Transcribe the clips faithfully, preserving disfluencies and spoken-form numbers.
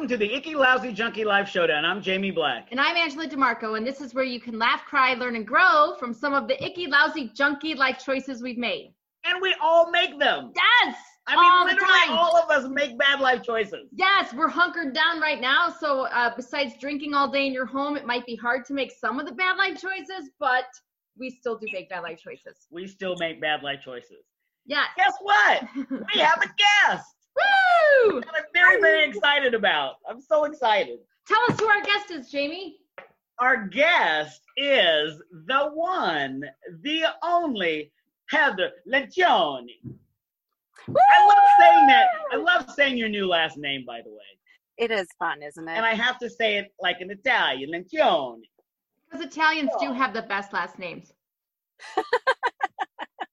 Welcome to the Icky Lousy Junkie Live Showdown. I'm Jamie Black. And I'm Angela DeMarco, and this is where you can laugh, cry, learn, and grow from some of the icky, lousy, junky life choices we've made. And we all make them. Yes! I all mean, literally all of us make bad life choices. Yes, we're hunkered down right now, so uh, besides drinking all day in your home, it might be hard to make some of the bad life choices, but we still do make bad life choices. We still make bad life choices. Yes. Guess what? We have a guest! Woo! That I'm very, very excited about. I'm so excited. Tell us who our guest is, Jamie. Our guest is the one, the only, Heather Lencioni. Woo! I love saying that. I love saying your new last name, by the way. It is fun, isn't it? And I have to say it like an Italian, Lencioni. Because Italians oh. do have the best last names.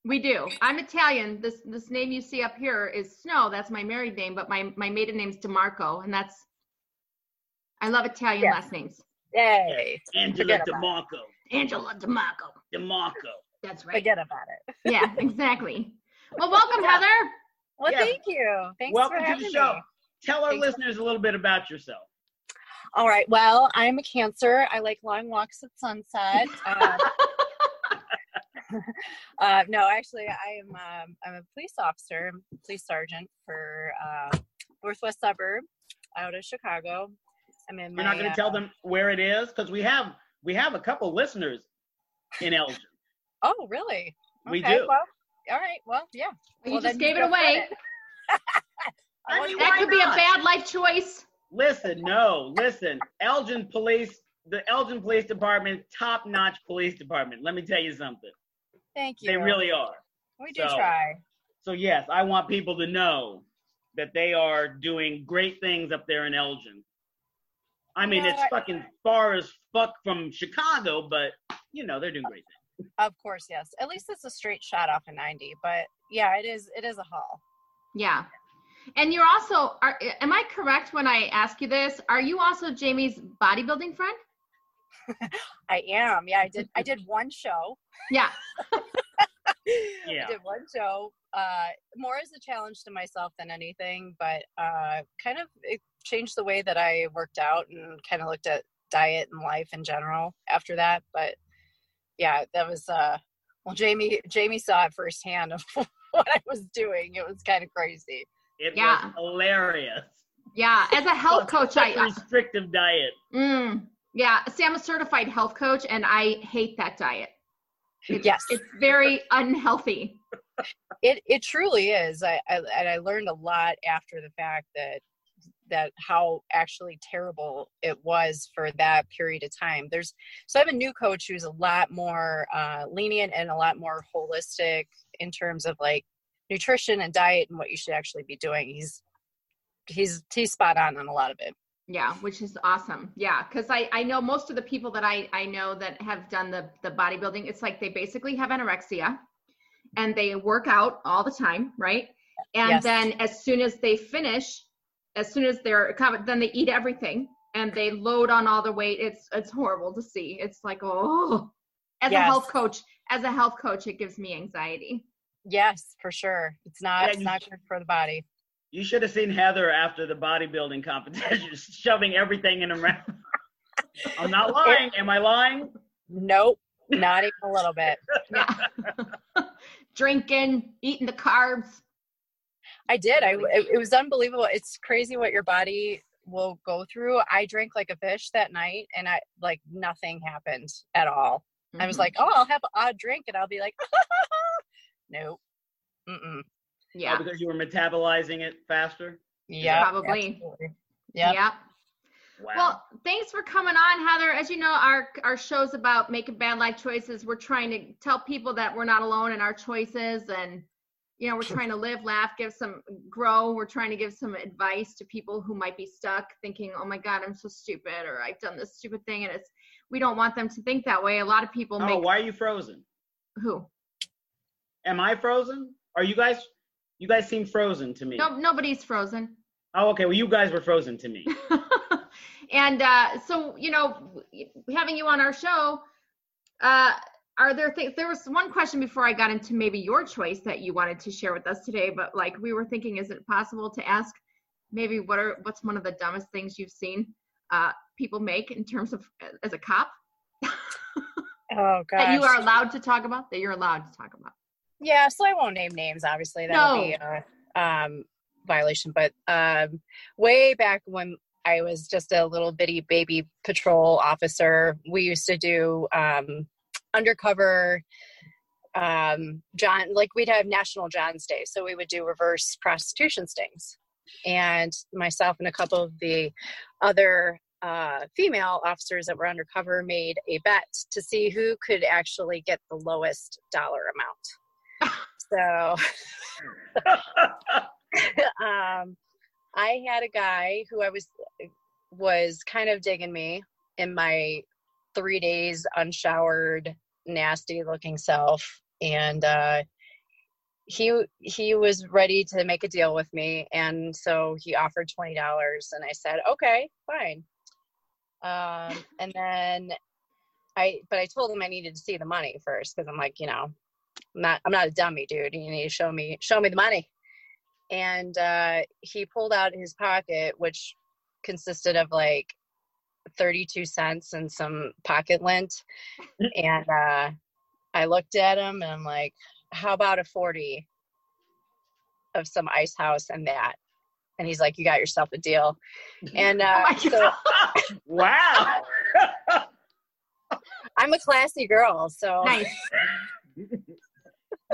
We do. I'm Italian. This this name you see up here is Snow. That's my married name, but my, my maiden name's DeMarco, and that's, I love Italian yeah. last names. Yay. Angela DeMarco. Angela DeMarco. DeMarco. That's right. Forget about it. Yeah, exactly. Well, welcome, yeah. Heather. Well, yeah. thank you. Thanks welcome for having to the show. Me. Tell our Thanks. listeners a little bit about yourself. All right. Well, I'm a Cancer. I like long walks at sunset. Uh, Uh, no, actually, I am. Um, I'm a police officer, police sergeant for uh, Northwest Suburb, out of Chicago. I'm in. You're my, not going to uh, tell them where it is because we have we have a couple listeners in Elgin. Oh, really? Okay, we do. Well, all right. Well, yeah. Well, you well, just gave you it away. It. I mean, that could not? be a bad life choice. Listen, no, listen. Elgin Police, the Elgin Police Department, top-notch police department. Let me tell you something. Thank you. They really are. We do so, try. So yes, I want people to know that they are doing great things up there in Elgin. I mean, you know, it's I, fucking far as fuck from Chicago, but you know, they're doing great things. Of course, yes. At least it's a straight shot off of ninety, but yeah, it is it is a haul. Yeah. And you're also are am I correct when I ask you this? Are you also Jamie's bodybuilding friend? I am. Yeah, I did. I did one show. Yeah. yeah. I did one show. Uh, more as a challenge to myself than anything, but uh, kind of it changed the way that I worked out and kind of looked at diet and life in general after that. But yeah, that was, uh, well, Jamie, Jamie saw it firsthand of what I was doing. It was kind of crazy. It yeah. was hilarious. Yeah. As a health well, coach, such I. a restrictive diet. Mm. Yeah, see, I'm a certified health coach, and I hate that diet. It's, yes. It's very unhealthy. It it truly is. I, I and I learned a lot after the fact that that how actually terrible it was for that period of time. There's so I have a new coach who's a lot more uh, lenient and a lot more holistic in terms of like nutrition and diet and what you should actually be doing. He's he's he's spot on on a lot of it. Yeah, which is awesome. Yeah, because I, I know most of the people that I, I know that have done the, the bodybuilding, it's like they basically have anorexia and they work out all the time, right? And yes. then as soon as they finish, as soon as they're, then they eat everything and they load on all the weight. It's it's horrible to see. It's like, oh, as yes. a health coach, as a health coach, it gives me anxiety. Yes, for sure. It's not, yeah, it's not good for the body. You should have seen Heather after the bodybuilding competition, shoving everything in her mouth. I'm not lying. Am I lying? Nope. Not even a little bit. Yeah. Drinking, eating the carbs. I did. I, it, it was unbelievable. It's crazy what your body will go through. I drank like a fish that night and I like nothing happened at all. Mm-hmm. I was like, oh, I'll have a drink and I'll be like, nope. Mm-mm. Yeah, oh, because you were metabolizing it faster. Yeah, probably. Yeah. Yep. Wow. Well, thanks for coming on, Heather. As you know, our our show's about making bad life choices. We're trying to tell people that we're not alone in our choices, and you know, we're trying to live, laugh, give some grow. We're trying to give some advice to people who might be stuck, thinking, "Oh my God, I'm so stupid," or "I've done this stupid thing," and it's we don't want them to think that way. A lot of people. Oh, make, why are you frozen? Who? Am I frozen? Are you guys? You guys seem frozen to me. No, nobody's frozen. Oh, okay. Well, you guys were frozen to me. And uh, so, you know, having you on our show, uh, are there things, there was one question before I got into maybe your choice that you wanted to share with us today, but like we were thinking, is it possible to ask maybe what are what's one of the dumbest things you've seen uh, people make in terms of as a cop? Oh, gosh. That you are allowed to talk about, that you're allowed to talk about. Yeah, so I won't name names, obviously. That no. would be a um, violation. But um, way back when I was just a little bitty baby patrol officer, we used to do um, undercover um, John, like we'd have National John's Day. So we would do reverse prostitution stings. And myself and a couple of the other uh, female officers that were undercover made a bet to see who could actually get the lowest dollar amount. So um, I had a guy who I was, was kind of digging me in my three days unshowered, nasty looking self. And, uh, he, he was ready to make a deal with me. And so he offered twenty dollars and I said, okay, fine. Um, and then I, but I told him I needed to see the money first. Cause I'm like, you know, I'm not, I'm not a dummy, dude. You need to show me, show me the money. And, uh, he pulled out his pocket, which consisted of like thirty-two cents and some pocket lint. And, uh, I looked at him and I'm like, how about a forty of some Ice House and that? And he's like, you got yourself a deal. And uh, oh so, wow. I'm a classy girl, so nice.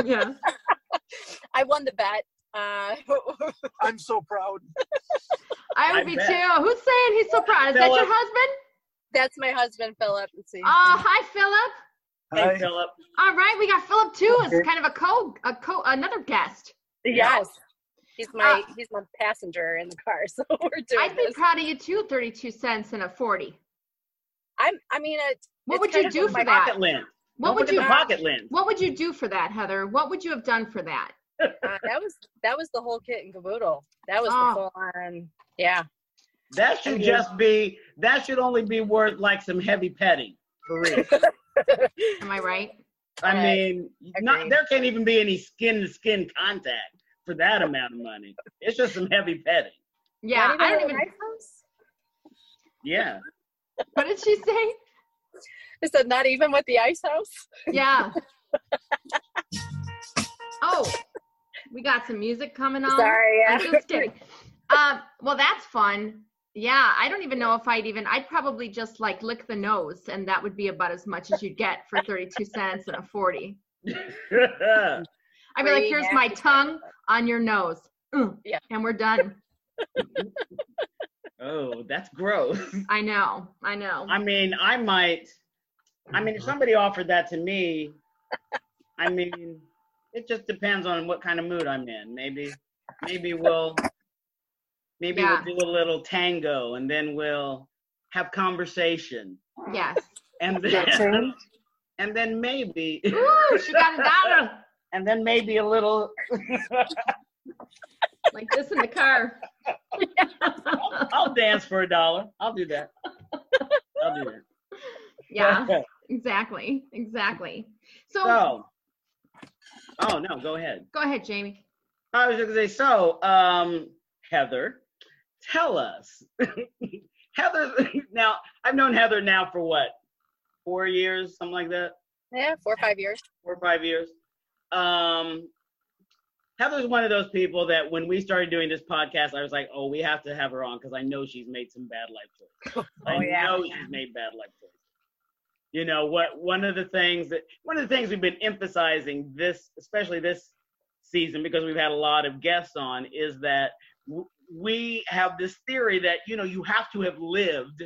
Yeah. I won the bet. Uh, I'm so proud. I would I be bet. too. Who's saying he's so proud? Is Philip. That your husband? That's my husband, Philip. Let's see. Oh, hi, Philip. Hey, Philip. All right, we got Philip too as kind of a co, a co, another guest. Yes, he's my uh, he's my passenger in the car, so we're doing. I'd be this. proud of you too. Thirty-two cents and a forty. I'm. I mean, it's, what it's would you do for that? Lens. What Don't would you pocket lens? What would you do for that, Heather? What would you have done for that? uh, that was that was the whole kit and caboodle. That was oh. the full on. Yeah. That should I mean, just be. That should only be worth like some heavy petting. For real. Am I right? I mean, uh, not, there can't even be any skin-to-skin contact for that amount of money. It's just some heavy petting. Yeah, I don't even... Yeah. What did she say? I said, not even with the Ice House? Yeah. Oh, we got some music coming on. Sorry, yeah. I'm just kidding. Uh, well, that's fun. Yeah, I don't even know if I'd even, I'd probably just like lick the nose and that would be about as much as you'd get for thirty-two cents and a forty. I'd be like, here's my tongue on your nose. Mm, yeah. And we're done. Oh, that's gross. I know, I know. I mean, I might, I mean, if somebody offered that to me, I mean, it just depends on what kind of mood I'm in. Maybe, maybe we'll... Maybe yeah. we'll do a little tango, and then we'll have conversation. Yes. And then, and then maybe. Ooh, she got a dollar. And then maybe a little. Like this in the car. I'll, I'll dance for a dollar. I'll do that. I'll do that. Yeah. Exactly. Exactly. So. so oh no! Go ahead. Go ahead, Jamie. I was just gonna say so. Um, Heather. Tell us, Heather, now, I've known Heather now for what, four years, something like that? Yeah, four or five years. Four or five years. Um, Heather's one of those people that when we started doing this podcast, I was like, oh, we have to have her on because I know she's made some bad life choices. Oh, I yeah. know she's made bad life choices. You know, what? one of the things that, one of the things we've been emphasizing this, especially this season, because we've had a lot of guests on, is that w- we have this theory that, you know, you have to have lived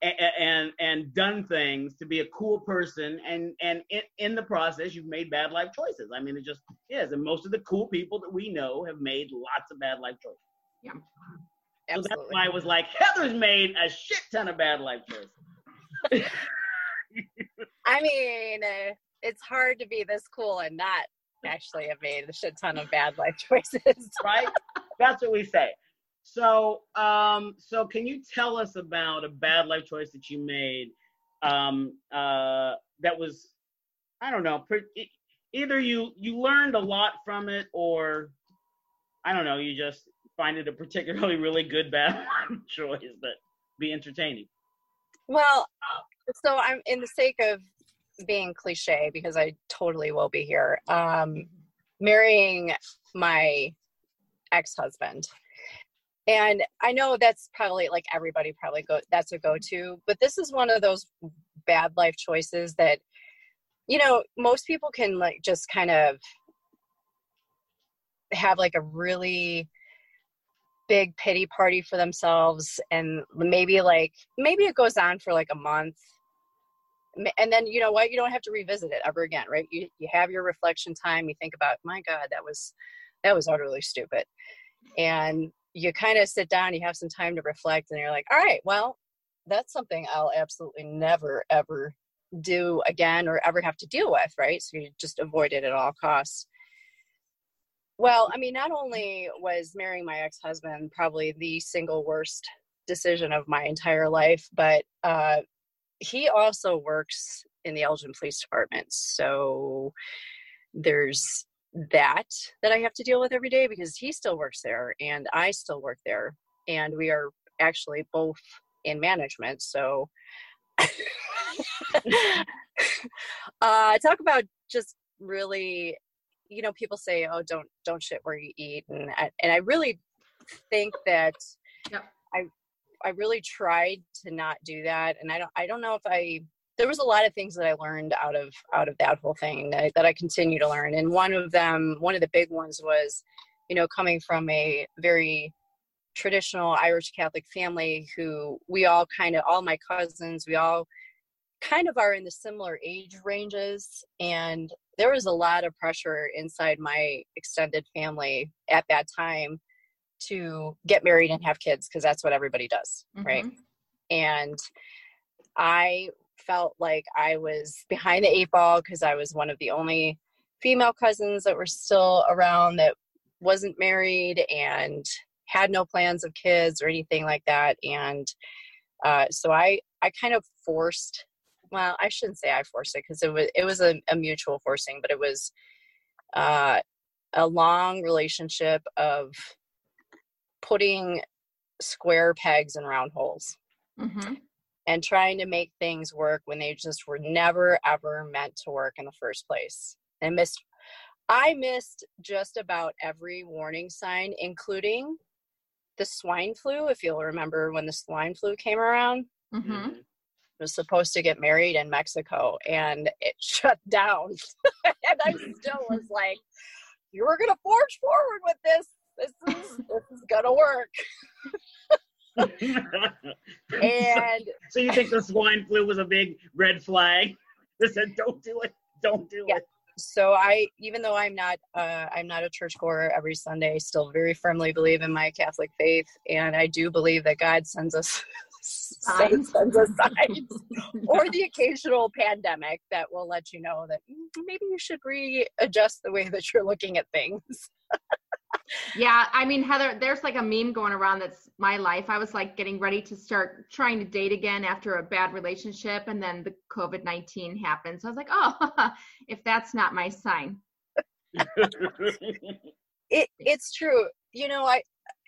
and, and, and done things to be a cool person. And, and in, in the process, you've made bad life choices. I mean, it just is. And most of the cool people that we know have made lots of bad life choices. Yeah. Absolutely. So that's why I was like, Heather's made a shit ton of bad life choices. I mean, uh, it's hard to be this cool and not actually have made a shit ton of bad life choices. Right? That's what we say. So, um, so can you tell us about a bad life choice that you made um, uh, that was, I don't know, pre- either you you learned a lot from it or, I don't know, you just find it a particularly really good bathroom choice, but be entertaining. Well, so I'm in the sake of being cliche, because I totally will be here, um, marrying my ex-husband. And I know that's probably like everybody probably go, that's a go-to, but this is one of those bad life choices that, you know, most people can like just kind of have like a really big pity party for themselves. And maybe like, maybe it goes on for like a month, and then, you know what, you don't have to revisit it ever again, right? You you have your reflection time. You think about, my God, that was, that was utterly stupid. And you kind of sit down, you have some time to reflect, and you're like, all right, well, that's something I'll absolutely never, ever do again or ever have to deal with, right? So you just avoid it at all costs. Well, I mean, not only was marrying my ex-husband probably the single worst decision of my entire life, but uh, he also works in the Elgin Police Department. So there's that that I have to deal with every day, because he still works there and I still work there, and we are actually both in management. So uh, talk about just really, you know, people say, oh, don't, don't shit where you eat. And I, and I really think that no. I, I really tried to not do that. And I don't, I don't know if I, there was a lot of things that I learned out of out of that whole thing that, that I continue to learn. And one of them, one of the big ones was, you know, coming from a very traditional Irish Catholic family, who we all kind of, all my cousins, we all kind of are in the similar age ranges. And there was a lot of pressure inside my extended family at that time to get married and have kids, because that's what everybody does, mm-hmm. right? And I felt like I was behind the eight ball, because I was one of the only female cousins that were still around that wasn't married and had no plans of kids or anything like that. And uh, so I, I kind of forced, well, I shouldn't say I forced it, because it was, it was a, a mutual forcing, but it was uh, a long relationship of putting square pegs in round holes. Mm-hmm. And trying to make things work when they just were never, ever meant to work in the first place. And missed, I missed just about every warning sign, including the swine flu. If you'll remember when the swine flu came around, mm-hmm. I was supposed to get married in Mexico, and it shut down. And I still was like, you were going to forge forward with this. This is, this is going to work. And so you think the swine flu was a big red flag that said don't do it, don't do yeah. it. So I, even though I'm not uh I'm not a churchgoer every Sunday, still very firmly believe in my Catholic faith, and I do believe that God sends us signs, sends us signs or the occasional pandemic that will let you know that maybe you should readjust the way that you're looking at things. Yeah, I mean, Heather, there's like a meme going around that's my life. I was like getting ready to start trying to date again after a bad relationship, and then the covid nineteen happened. So I was like, oh, if that's not my sign. it it's true. You know, I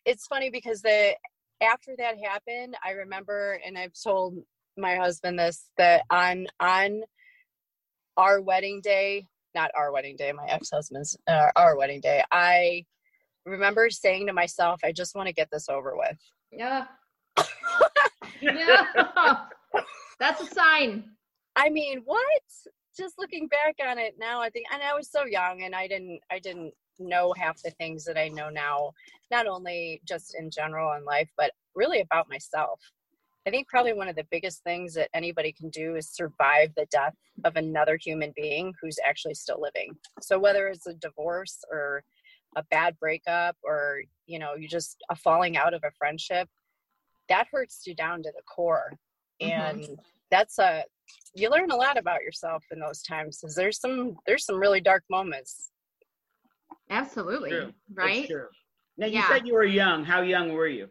it's funny because the after that happened, I remember, and I've told my husband this, that on on our wedding day, not our wedding day, my ex-husband's uh, our wedding day, I remember saying to myself, I just want to get this over with. Yeah. Yeah. That's a sign. I mean, what? Just looking back on it now, I think, and I was so young, and I didn't, I didn't know half the things that I know now, not only just in general in life, but really about myself. I think probably one of the biggest things that anybody can do is survive the death of another human being who's actually still living. So whether it's a divorce or a bad breakup, or, you know, you just a falling out of a friendship, that hurts you down to the core. And mm-hmm. that's a, you learn a lot about yourself in those times, because there's some, there's some really dark moments. Absolutely. True. Right. Now you yeah. said you were young. How young were you?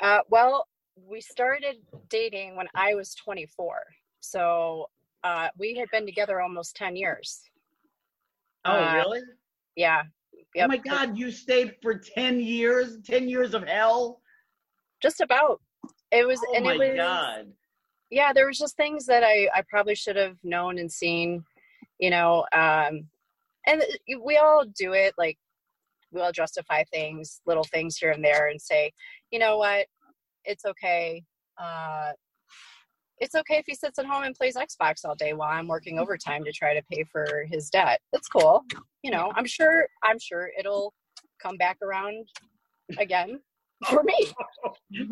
Uh, well, we started dating when I was twenty-four. So, uh, we had been together almost ten years. Oh, uh, really? Yeah. Yep. Oh my God, you stayed for ten years, ten years of hell? Just about. It was, oh and my it was, God. Yeah, there was just things that I, I probably should have known and seen, you know, um, and we all do it. Like, we all justify things, little things here and there, and say, you know what, it's okay. Uh, it's okay if he sits at home and plays Xbox all day while I'm working overtime to try to pay for his debt. It's cool. You know, I'm sure, I'm sure it'll come back around again for me.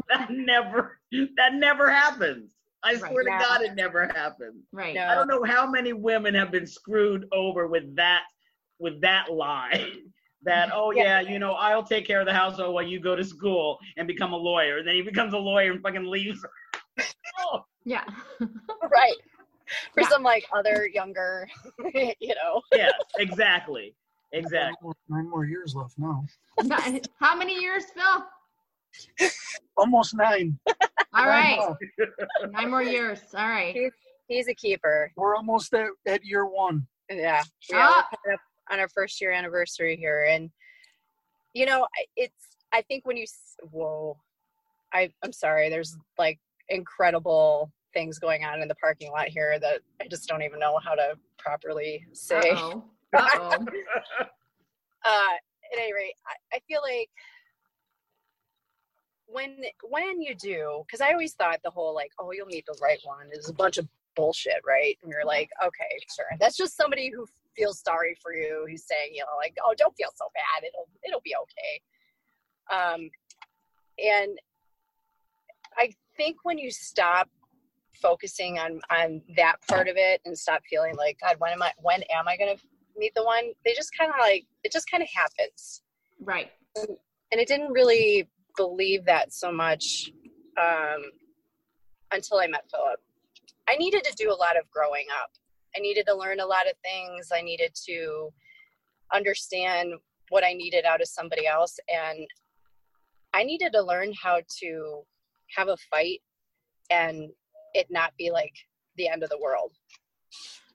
That never, that never happens. I right, swear yeah. to God, it never happens. Right. No. I don't know how many women have been screwed over with that, with that lie. That, oh yeah, yeah, you know, I'll take care of the household while you go to school and become a lawyer. And then he becomes a lawyer and fucking leaves her. Oh. Yeah. Right. For yeah. some like other younger, you know. Yeah, exactly. Exactly. Nine more, nine more years left now. How many years, Phil? Almost nine. All right. Nine more. nine more years. All right. He's, he's a keeper. We're almost at, at year one. Yeah. We ah. on our first year anniversary here. And, you know, it's, I think when you, whoa, I, I'm sorry, there's like incredible things going on in the parking lot here that I just don't even know how to properly say. Uh-oh. Uh-oh. uh, at any rate, I, I feel like when, when you do, cause I always thought the whole like, oh, you'll meet the right one is a bunch of bullshit, right? And you're like, okay, sure. That's just somebody who feels sorry for you, who's saying, you know, like, oh, don't feel so bad. It'll, it'll be okay. Um, and I think when you stop focusing on, on that part of it and stop feeling like, God, when am I, when am I going to meet the one? They just kind of like, it just kind of happens. Right. And, and I didn't really believe that so much, um, until I met Philip. I needed to do a lot of growing up. I needed to learn a lot of things. I needed to understand what I needed out of somebody else. And I needed to learn how to have a fight and it not be like the end of the world.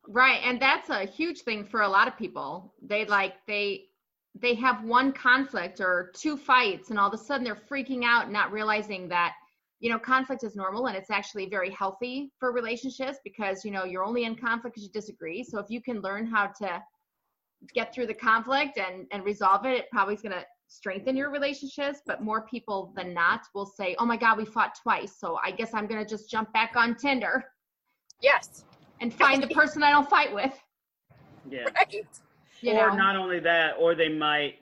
Right. And that's a huge thing for a lot of people. They like, they, they have one conflict or two fights and all of a sudden they're freaking out, not realizing that, you know, conflict is normal and it's actually very healthy for relationships because, you know, you're only in conflict because you disagree. So if you can learn how to get through the conflict and, and resolve it, it probably is going to strengthen your relationships. But more people than not will say, oh my God, we fought twice. So I guess I'm going to just jump back on Tinder. Yes. And find the person I don't fight with. Yeah. Right. You or know? Not only that, or they might.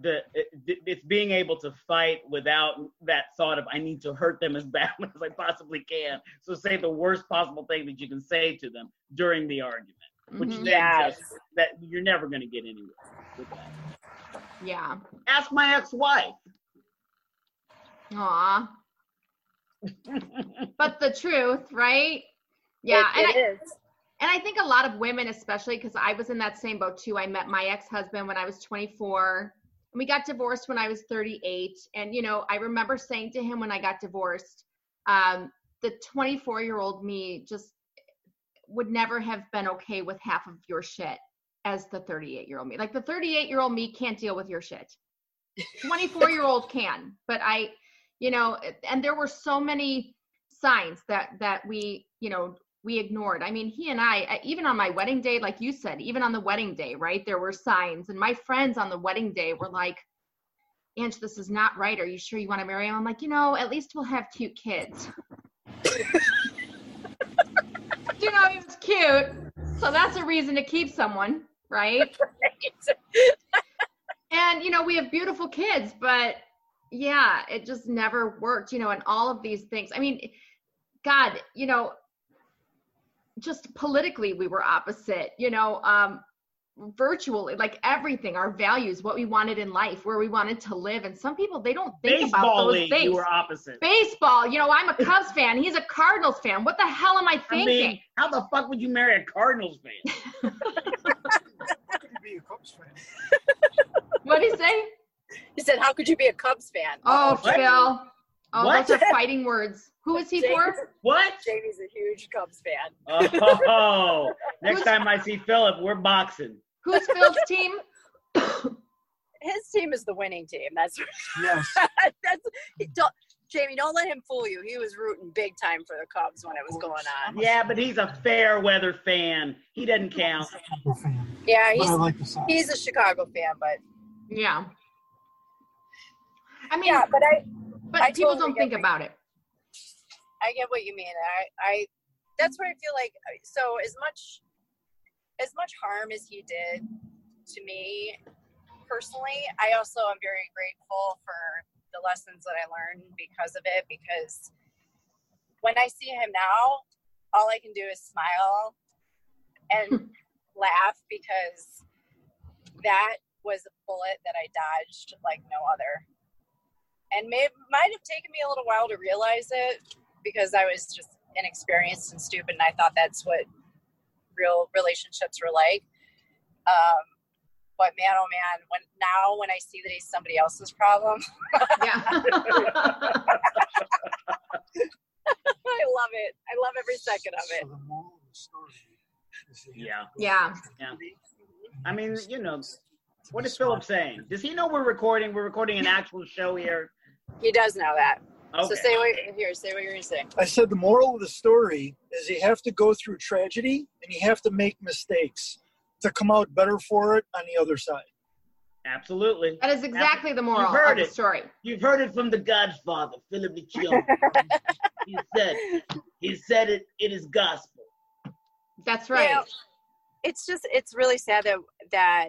The it, it's being able to fight without that thought of I need to hurt them as badly as I possibly can. So say the worst possible thing that you can say to them during the argument, which mm-hmm. yes. just, that you're never going to get anywhere with that. Yeah. Ask my ex-wife. Aw. But the truth, right? Yeah, it, and it I, is. And I think a lot of women, especially because I was in that same boat too. I met my ex-husband when I was twenty-four. We got divorced when I was thirty-eight. And, you know, I remember saying to him when I got divorced, um, the twenty-four-year-old me just would never have been okay with half of your shit as the thirty-eight-year-old me. Like the thirty-eight-year-old me can't deal with your shit. twenty-four-year-old can. But I, you know, and there were so many signs that that we, you know, we ignored. I mean, he and I, even on my wedding day, like you said, even on the wedding day, right, there were signs. And my friends on the wedding day were like, Ange, this is not right. Are you sure you want to marry him? I'm like, you know, at least we'll have cute kids. You know, he was cute. So that's a reason to keep someone, right? Right. And, you know, we have beautiful kids, but yeah, it just never worked, you know, and all of these things. I mean, God, you know, just politically, we were opposite, you know, um, virtually, like everything, our values, what we wanted in life, where we wanted to live. And some people, they don't think Baseball about those league, things. You were opposite. Baseball, you know, I'm a Cubs fan. He's a Cardinals fan. What the hell am I thinking? I mean, how the fuck would you marry a Cardinals fan? How could you be a Cubs fan? What did he say? He said, how could you be a Cubs fan? Oh, what? Phil. Oh, what? Those are fighting words. Who is he Jamie, for? What? Jamie's a huge Cubs fan. Oh, next time I see Philip, we're boxing. Who's Phil's team? his team is the winning team. That's yes. That's don't, Jamie, don't let him fool you. He was rooting big time for the Cubs when it was going on. Yeah, but he's a fair weather fan. He doesn't count. Yeah, he's like he's a Chicago fan, but yeah. I mean, yeah, but I but I people totally don't think about you. It. I get what you mean. I I that's what I feel like. So as much as much harm as he did to me personally, I also am very grateful for the lessons that I learned because of it, because when I see him now, all I can do is smile and laugh, because that was a bullet that I dodged like no other. And may, might have taken me a little while to realize it, because I was just inexperienced and stupid, and I thought that's what real relationships were like. Um, but man, oh man, when now when I see that he's somebody else's problem, yeah. I love it. I love every second of it. So the moral of the story is yeah. yeah. Yeah. I mean, you know, what is Philip saying? Does he know we're recording? We're recording an actual show here. He does know that. Okay. So say what here. Say what you're going to say. I said the moral of the story is you have to go through tragedy and you have to make mistakes to come out better for it on the other side. Absolutely. That is exactly Absolutely. the moral You've heard of it. the story. You've heard it from the Godfather, Philip Lencioni. He said it. He said it. It is gospel. That's right. You know, it's just it's really sad that that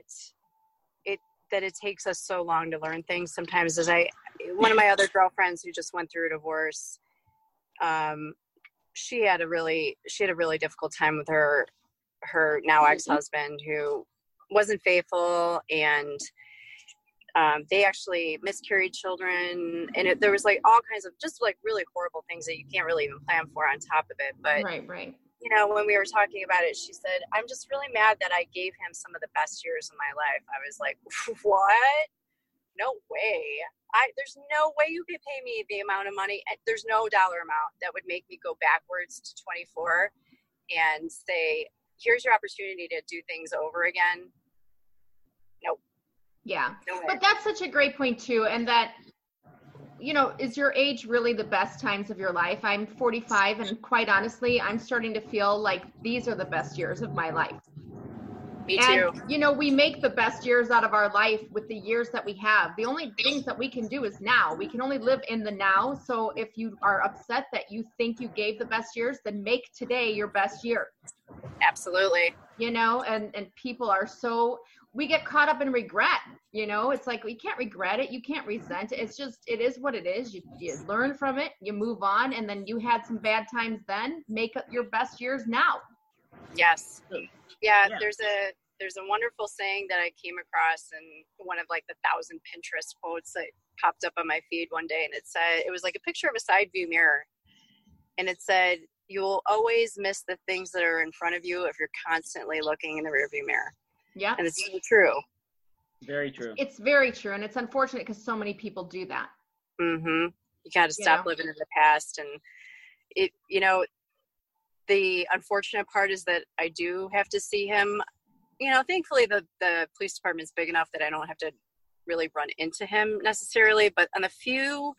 it that it takes us so long to learn things. Sometimes as I. One of my other girlfriends who just went through a divorce, um, she had a really she had a really difficult time with her her now ex-husband, who wasn't faithful, and um, they actually miscarried children, and it, there was like all kinds of just like really horrible things that you can't really even plan for on top of it. But right, right. You know, when we were talking about it, she said, "I'm just really mad that I gave him some of the best years of my life." I was like, "What? No way." I, there's no way you could pay me the amount of money. There's no dollar amount that would make me go backwards to twenty-four and say, here's your opportunity to do things over again. Nope. Yeah. No way. But that's such a great point too. And that, you know, is your age really the best times of your life? I'm forty-five, and quite honestly, I'm starting to feel like these are the best years of my life. Me too. And, you know, we make the best years out of our life with the years that we have. The only things that we can do is now. We can only live in the now. So if you are upset that you think you gave the best years, then make today your best year. Absolutely. You know, and, and people are so, we get caught up in regret. You know, it's like, we can't regret it. You can't resent it. It's just, it is what it is. You, you learn from it, you move on. And then you had some bad times then, make up your best years now. Yes. Yeah, yeah, there's a there's a wonderful saying that I came across in one of like the thousand Pinterest quotes that popped up on my feed one day, and it said, it was like a picture of a side view mirror, and it said, "You will always miss the things that are in front of you if you're constantly looking in the rearview mirror." Yeah, and it's so true. Very true. It's very true, and it's unfortunate because so many people do that. Mm-hmm. You got to stop know? living in the past, and it you know. The unfortunate part is that I do have to see him. You know, thankfully the, the police department's big enough that I don't have to really run into him necessarily. But on the few,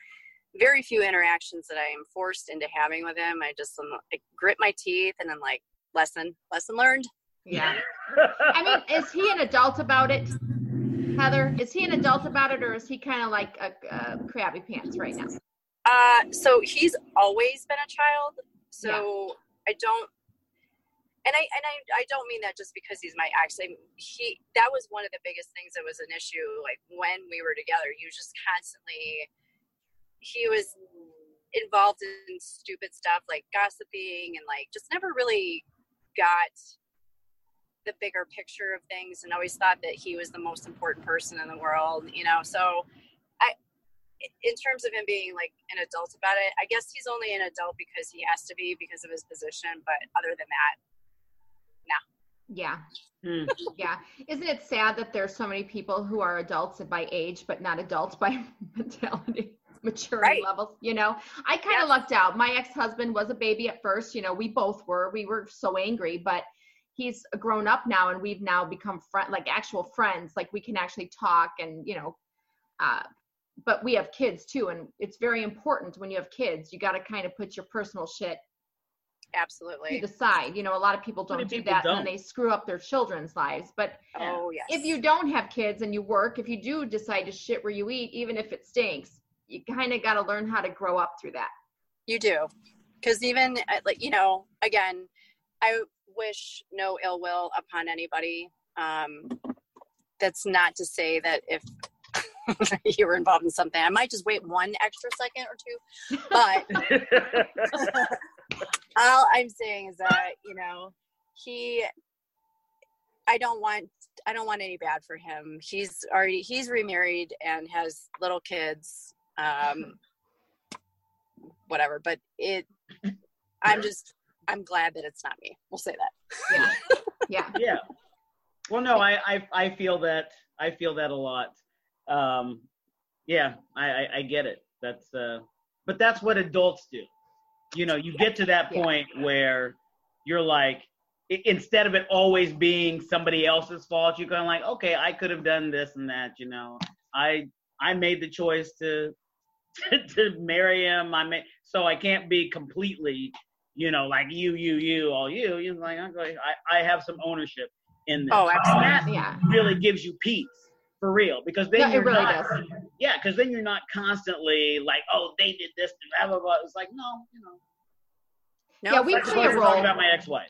very few interactions that I am forced into having with him, I just I grit my teeth and I'm like, lesson, lesson learned. Yeah. I mean, is he an adult about it, Heather? Is he an adult about it, or is he kind of like a, a Krabby Pants right now? Uh, so he's always been a child. So. Yeah. I don't, and I and I, I don't mean that just because he's my ex. I mean, he that was one of the biggest things that was an issue. Like when we were together, he was just constantly, he was involved in stupid stuff like gossiping, and like just never really got the bigger picture of things, and always thought that he was the most important person in the world. You know, so I. in terms of him being like an adult about it, I guess he's only an adult because he has to be because of his position. But other than that, no. Yeah. Mm. Yeah. Isn't it sad that there's so many people who are adults by age, but not adults by mentality, maturity right. levels, you know? I kind of yeah. lucked out. My ex-husband was a baby at first. You know, we both were, we were so angry, but he's grown up now and we've now become friend, like actual friends, like we can actually talk and, you know, uh, but we have kids too. And it's very important when you have kids, you got to kind of put your personal shit absolutely to the side. You know, a lot of people don't do people that don't. And they screw up their children's lives. But oh, yes. If you don't have kids and you work, if you do decide to shit where you eat, even if it stinks, you kind of got to learn how to grow up through that. You do. Because even, like, you know, again, I wish no ill will upon anybody. Um, that's not to say that if you were involved in something, I might just wait one extra second or two. But all I'm saying is that, you know, he, I don't want, I don't want any bad for him. He's already, he's remarried and has little kids, um, whatever, but it, I'm just, I'm glad that it's not me. We'll say that. Yeah. Yeah. Yeah. Well, no, I, I, I feel that, I feel that a lot. Um, yeah, I, I, I get it. That's, uh, but that's what adults do. You know, you yeah. get to that point yeah. where you're like, it, instead of it always being somebody else's fault, you're kind of like, okay, I could have done this and that, you know, I, I made the choice to, to, to marry him. I may, so I can't be completely, you know, like you, you, you, all you, you're like, okay, I, I have some ownership in this. Oh, absolutely. That yeah. really gives you peace. For real, because then no, you're really not, does. yeah, because then you're not constantly like, oh, they did this, blah blah blah. It's like, no, you know. No, yeah, we play a role. Talking about my ex-wife.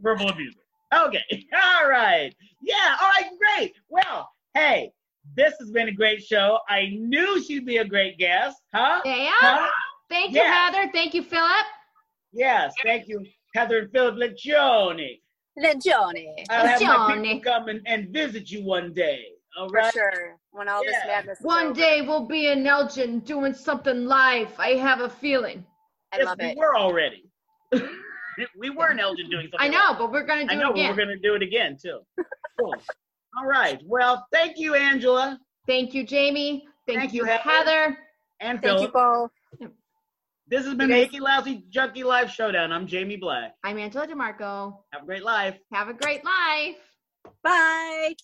Verbal abuser. Okay, all right, yeah, all right, great. Well, hey, this has been a great show. I knew she'd be a great guest, huh? Yeah. Huh? Thank you, yeah. Heather. Thank you, Philip. Yes, thank you, Heather and Philip Lencioni. Lencioni. I'll have Lencioni. My people come and, and visit you one day. All right? For sure. When all yeah. this madness is One over. Day we'll be in Elgin doing something live. I have a feeling. I yes, love we it. We were already. we were in Elgin doing something I know, live. But we're going to do I know, it again. But we're going to do it again, too. Cool. All right. Well, thank you, Angela. Thank you, Jamie. Thank, thank you, Heather. Heather. And Phil. Thank you both. This has been the Icky Lousy Junkie Live Showdown. I'm Jamie Black. I'm Angela DeMarco. Have a great life. Have a great life. Bye.